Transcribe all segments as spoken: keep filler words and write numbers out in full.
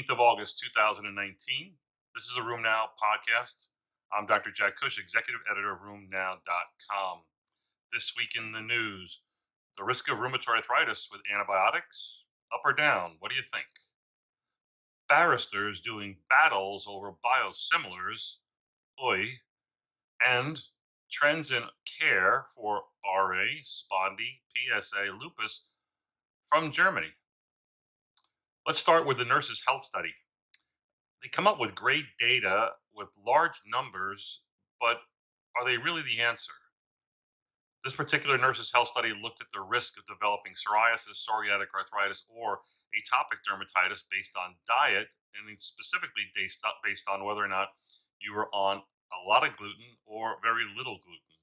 eighteenth of August, two thousand nineteen. This is a Room Now podcast. I'm Doctor Jack Cush, executive editor of room now dot com. This week in the news, the risk of rheumatoid arthritis with antibiotics, up or down? What do you think? Barristers doing battles over biosimilars, oy, and trends in care for R A, spondy, P S A, lupus from Germany. Let's start with the Nurses' Health Study. They come up with great data with large numbers, but are they really the answer? This particular Nurses' Health Study looked at the risk of developing psoriasis, psoriatic arthritis, or atopic dermatitis based on diet, and specifically based based on whether or not you were on a lot of gluten or very little gluten.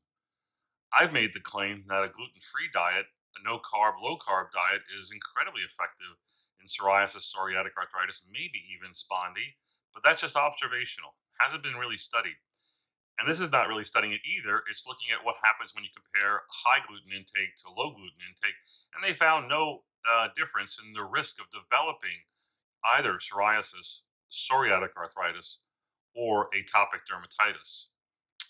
I've made the claim that a gluten-free diet, a no-carb, low-carb diet, is incredibly effective in psoriasis, psoriatic arthritis, maybe even spondy, but that's just observational. Hasn't been really studied. And this is not really studying it either. It's looking at what happens when you compare high gluten intake to low gluten intake. And they found no uh, difference in the risk of developing either psoriasis, psoriatic arthritis, or atopic dermatitis.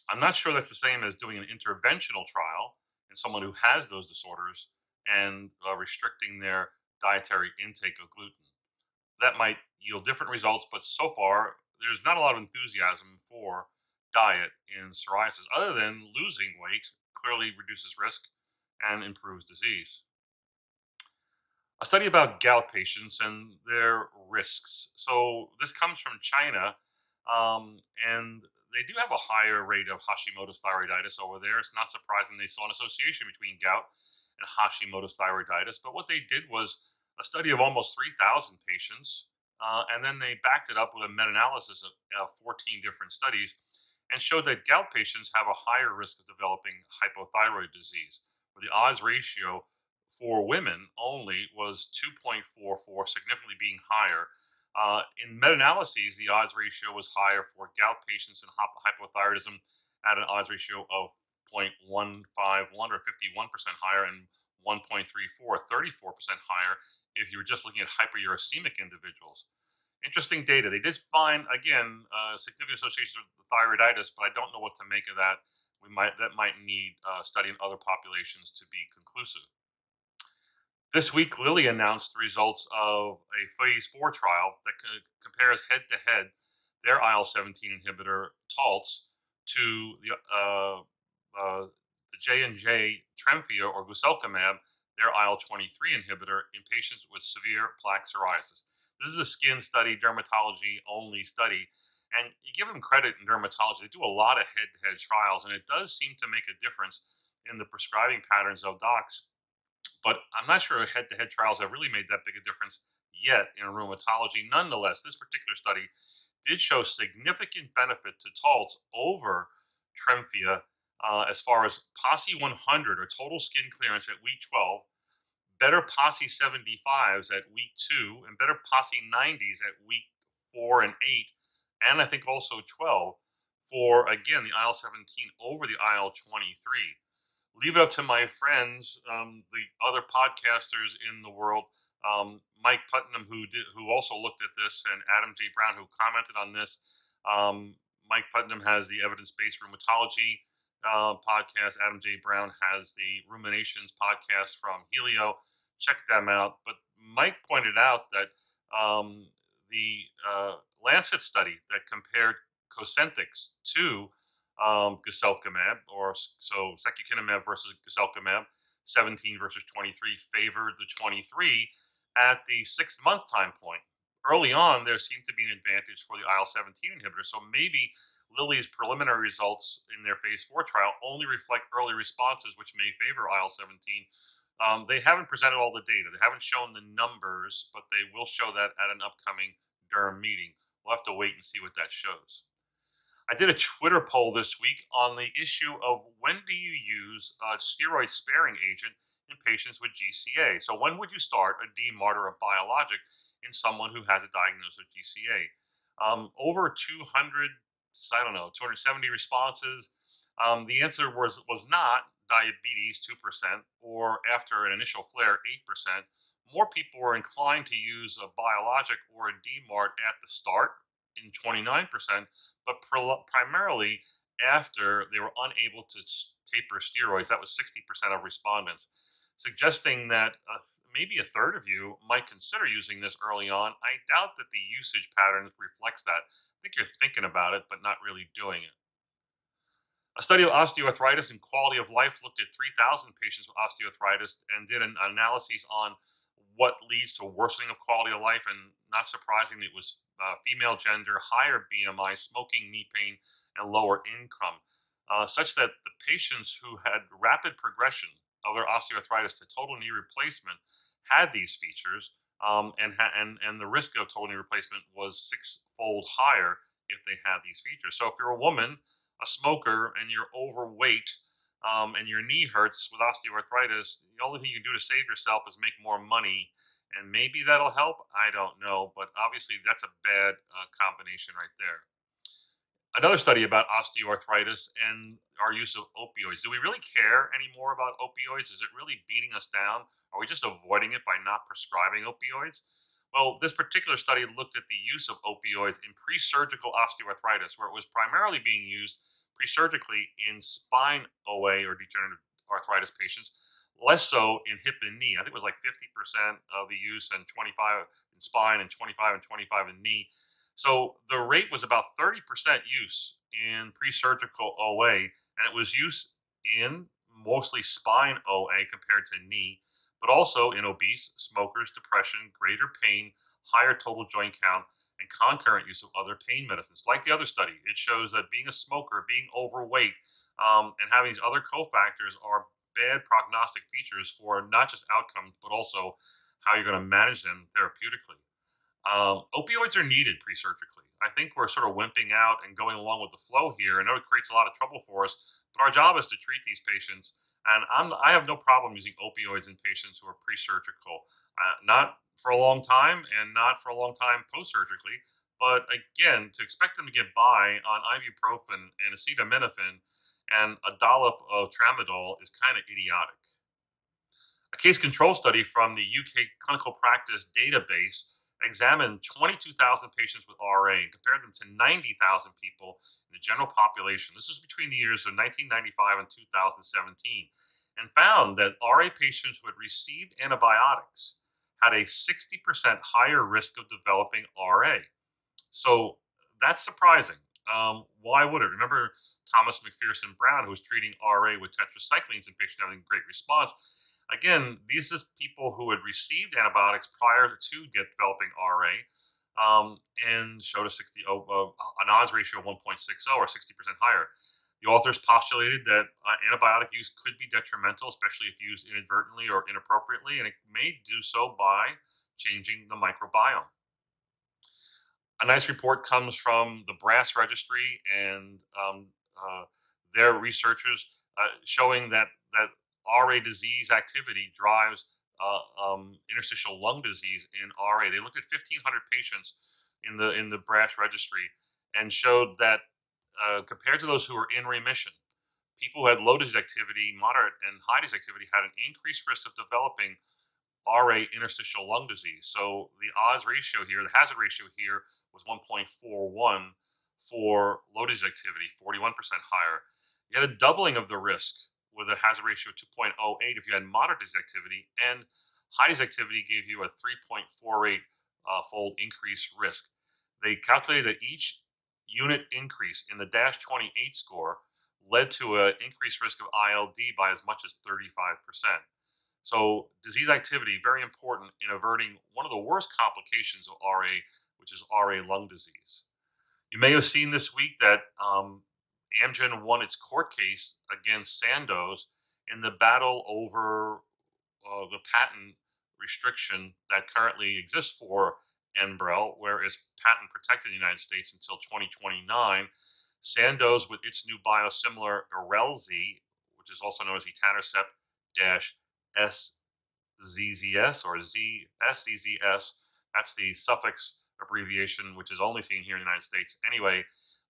I'm not sure that's the same as doing an interventional trial in someone who has those disorders and uh, restricting their dietary intake of gluten. That might yield different results, but so far, there's not a lot of enthusiasm for diet in psoriasis, other than losing weight clearly reduces risk and improves disease. A study about gout patients and their risks. So this comes from China, um, and they do have a higher rate of Hashimoto's thyroiditis over there. It's not surprising they saw an association between gout and Hashimoto's thyroiditis, but what they did was a study of almost three thousand patients, uh, and then they backed it up with a meta-analysis of uh, fourteen different studies, and showed that gout patients have a higher risk of developing hypothyroid disease, where the odds ratio for women only was two point four four, significantly being higher. Uh, in meta-analyses, the odds ratio was higher for gout patients and hypothyroidism at an odds ratio of zero point one five one, or fifty-one percent higher, and one point three four, or thirty-four percent higher if you were just looking at hyperuricemic individuals. Interesting data. They did find, again, uh, significant associations with thyroiditis, but I don't know what to make of that. We might that might need uh, studying other populations to be conclusive. This week, Lilly announced the results of a phase four trial that co compares head-to-head -head their I L seventeen inhibitor TALTS to the uh, uh, the J and J Tremfya or Guselkumab, their I L twenty-three inhibitor, in patients with severe plaque psoriasis. This is a skin study, dermatology-only study, and you give them credit in dermatology. They do a lot of head-to-head trials, and it does seem to make a difference in the prescribing patterns of docs, but I'm not sure head-to-head trials have really made that big a difference yet in rheumatology. Nonetheless, this particular study did show significant benefit to TALTS over Tremfya uh, as far as P A S I one hundred, or total skin clearance at week twelve, better P A S I seventy-fives at week two, and better P A S I nineties at week four and eight, and I think also twelve, for, again, the I L seventeen over the I L twenty-three. Leave it up to my friends, um, the other podcasters in the world, um, Mike Putnam, who, did, who also looked at this, and Adam J. Brown, who commented on this. Um, Mike Putnam has the evidence-based rheumatology Uh, podcast. Adam J. Brown has the Ruminations podcast from Helio. Check them out. But Mike pointed out that um, the uh, Lancet study that compared Cosentyx to um, Guselkumab, or so Secukinumab versus Guselkumab, seventeen versus twenty-three, favored the twenty-three at the six-month time point. Early on, there seemed to be an advantage for the I L seventeen inhibitor, so maybe Lilly's preliminary results in their phase four trial only reflect early responses, which may favor I L seventeen. Um, they haven't presented all the data. They haven't shown the numbers, but they will show that at an upcoming Durham meeting. We'll have to wait and see what that shows. I did a Twitter poll this week on the issue of when do you use a steroid-sparing agent in patients with G C A? So when would you start a D MARD or a biologic in someone who has a diagnosis of G C A? Um, over two hundred... I don't know, two hundred seventy responses. Um, the answer was was not diabetes, two percent, or after an initial flare, eight percent, more people were inclined to use a biologic or a D MARD at the start in twenty-nine percent, but primarily after they were unable to taper steroids. That was sixty percent of respondents, suggesting that uh, maybe a third of you might consider using this early on. I doubt that the usage pattern reflects that. I think you're thinking about it, but not really doing it. A study of osteoarthritis and quality of life looked at three thousand patients with osteoarthritis and did an analysis on what leads to worsening of quality of life, and not surprisingly, it was uh, female gender, higher B M I, smoking, knee pain, and lower income, uh, such that the patients who had rapid progression of their osteoarthritis to total knee replacement had these features, um, and, ha and, and the risk of total knee replacement was sixfold higher if they had these features. So if you're a woman, a smoker, and you're overweight, um, and your knee hurts with osteoarthritis, the only thing you can do to save yourself is make more money, and maybe that'll help. I don't know, but obviously that's a bad uh, combination right there. Another study about osteoarthritis and our use of opioids. Do we really care anymore about opioids? Is it really beating us down? Are we just avoiding it by not prescribing opioids? Well, this particular study looked at the use of opioids in pre-surgical osteoarthritis, where it was primarily being used pre-surgically in spine O A or degenerative arthritis patients, less so in hip and knee. I think it was like fifty percent of the use and twenty-five in spine and twenty-five and twenty-five in knee. So the rate was about thirty percent use in pre-surgical O A, and it was used in mostly spine O A compared to knee, but also in obese, smokers, depression, greater pain, higher total joint count, and concurrent use of other pain medicines. Like the other study, it shows that being a smoker, being overweight, um, and having these other cofactors are bad prognostic features for not just outcomes, but also how you're going to manage them therapeutically. Um, opioids are needed pre-surgically. I think we're sort of wimping out and going along with the flow here. I know it creates a lot of trouble for us, but our job is to treat these patients. And I'm, I have no problem using opioids in patients who are pre-surgical, uh, not for a long time and not for a long time post-surgically. But again, to expect them to get by on ibuprofen and acetaminophen and a dollop of tramadol is kind of idiotic. A case control study from the U K clinical practice database examined twenty-two thousand patients with R A and compared them to ninety thousand people in the general population. This was between the years of nineteen ninety-five and two thousand seventeen, and found that R A patients who had received antibiotics had a sixty percent higher risk of developing R A. So that's surprising. Um, why would it? Remember Thomas McPherson Brown, who was treating R A with tetracyclines and patients having great response. Again, these are people who had received antibiotics prior to get developing R A, um, and showed a sixty uh, an odds ratio of one point six zero, or sixty percent higher. The authors postulated that uh, antibiotic use could be detrimental, especially if used inadvertently or inappropriately, and it may do so by changing the microbiome. A nice report comes from the BRASS registry and um, uh, their researchers uh, showing that that. R A disease activity drives uh, um, interstitial lung disease in R A. They looked at fifteen hundred patients in the in the BRASS registry and showed that uh, compared to those who were in remission, people who had low disease activity, moderate, and high disease activity had an increased risk of developing R A interstitial lung disease. So the odds ratio here, the hazard ratio here, was one point four one for low disease activity, forty-one percent higher. You had a doubling of the risk with a hazard ratio of two point oh eight if you had moderate disease activity, and high disease activity gave you a three point four eight uh, fold increased risk. They calculated that each unit increase in the Dash twenty-eight score led to an increased risk of I L D by as much as thirty-five percent. So disease activity, very important in averting one of the worst complications of R A, which is R A lung disease. You may have seen this week that um, Amgen won its court case against Sandoz in the battle over uh, the patent restriction that currently exists for Enbrel, where it's patent protected in the United States until twenty twenty-nine. Sandoz, with its new biosimilar Erelzi, which is also known as Etanercept-S Z Z S or Z S Z Z S, that's the suffix abbreviation, which is only seen here in the United States anyway.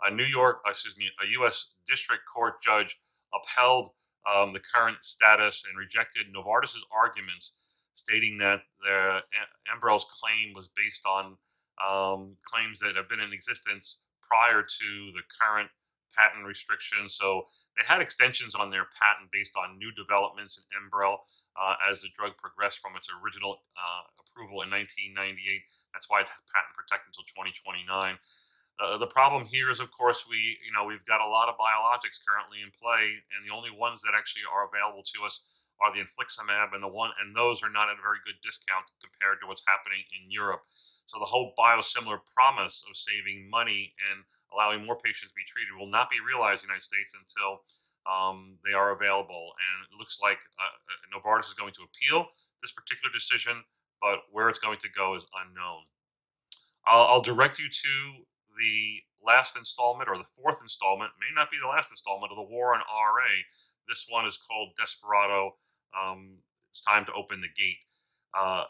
A New York, excuse me, a U S District Court judge upheld um, the current status and rejected Novartis' arguments, stating that the Enbrel's claim was based on um, claims that have been in existence prior to the current patent restriction. So they had extensions on their patent based on new developments in Enbrel uh, as the drug progressed from its original uh, approval in nineteen ninety-eight. That's why it's patent protected until twenty twenty-nine. Uh, the problem here is, of course, we you know we've got a lot of biologics currently in play, and the only ones that actually are available to us are the infliximab and the one, and those are not at a very good discount compared to what's happening in Europe. So the whole biosimilar promise of saving money and allowing more patients to be treated will not be realized in the United States until um, they are available. And it looks like uh, Novartis is going to appeal this particular decision, but where it's going to go is unknown. I'll, I'll direct you to the last installment, or the fourth installment, may not be the last installment, of the War on R A. This one is called Desperado. Um, it's time to open the gate. Uh,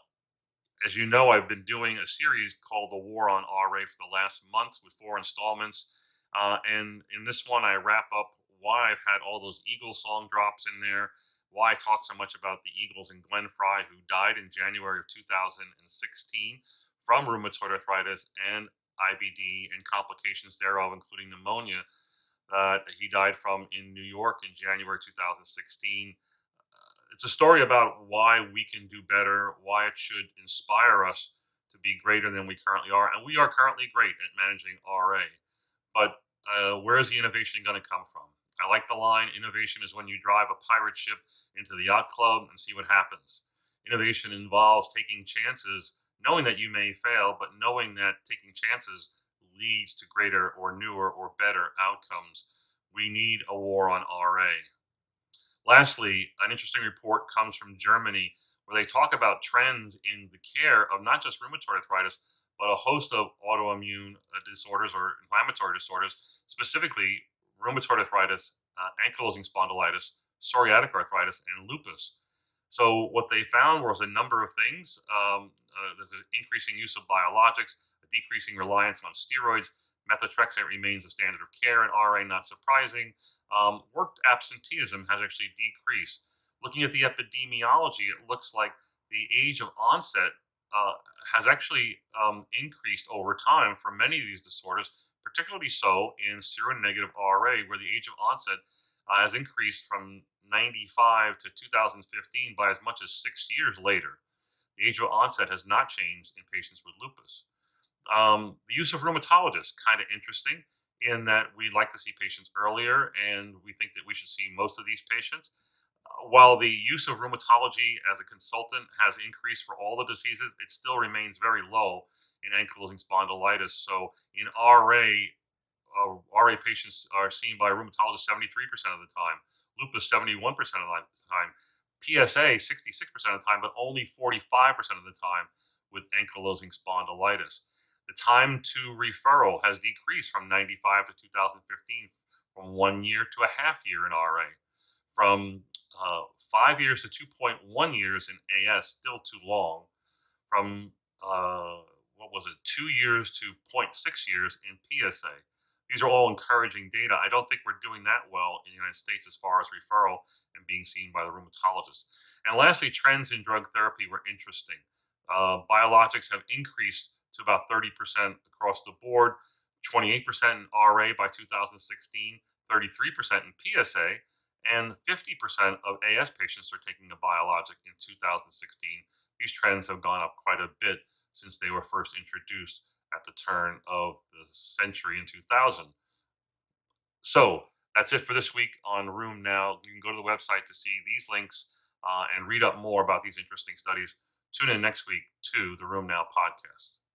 As you know, I've been doing a series called The War on R A for the last month with four installments. Uh, and in this one, I wrap up why I've had all those Eagles song drops in there, why I talk so much about the Eagles and Glenn Frey, who died in January of two thousand sixteen from rheumatoid arthritis and I B D and complications thereof, including pneumonia, that uh, he died from in New York in January two thousand sixteen. It's a story about why we can do better, why it should inspire us to be greater than we currently are. And we are currently great at managing R A. But uh, where is the innovation going to come from? I like the line, innovation is when you drive a pirate ship into the yacht club and see what happens. Innovation involves taking chances, knowing that you may fail, but knowing that taking chances leads to greater or newer or better outcomes. We need a war on R A. Lastly, an interesting report comes from Germany where they talk about trends in the care of not just rheumatoid arthritis, but a host of autoimmune disorders or inflammatory disorders, specifically rheumatoid arthritis, uh, ankylosing spondylitis, psoriatic arthritis, and lupus. So what they found was a number of things. Um, uh, there's an increasing use of biologics, a decreasing reliance on steroids. Methotrexate remains a standard of care in R A, not surprising. Um, work absenteeism has actually decreased. Looking at the epidemiology, it looks like the age of onset uh, has actually um, increased over time for many of these disorders, particularly so in seronegative R A, where the age of onset uh, has increased from ninety-five to two thousand fifteen by as much as six years later. The age of onset has not changed in patients with lupus. Um, the use of rheumatologists, kind of interesting in that we like to see patients earlier and we think that we should see most of these patients. Uh, while the use of rheumatology as a consultant has increased for all the diseases, it still remains very low in ankylosing spondylitis. So in R A, uh, R A patients are seen by rheumatologists seventy-three percent of the time, lupus seventy-one percent of the time, P S A sixty-six percent of the time, but only forty-five percent of the time with ankylosing spondylitis. The time to referral has decreased from ninety-five to two thousand fifteen, from one year to a half year in R A, from uh, five years to two point one years in A S, still too long, from, uh, what was it, two years to zero point six years in P S A. These are all encouraging data. I don't think we're doing that well in the United States as far as referral and being seen by the rheumatologist. And lastly, trends in drug therapy were interesting. Uh, biologics have increased to about thirty percent across the board, twenty-eight percent in R A by two thousand sixteen, thirty-three percent in P S A, and fifty percent of A S patients are taking a biologic in two thousand sixteen. These trends have gone up quite a bit since they were first introduced at the turn of the century in two thousand. So that's it for this week on Room Now. You can go to the website to see these links uh, and read up more about these interesting studies. Tune in next week to the Room Now podcast.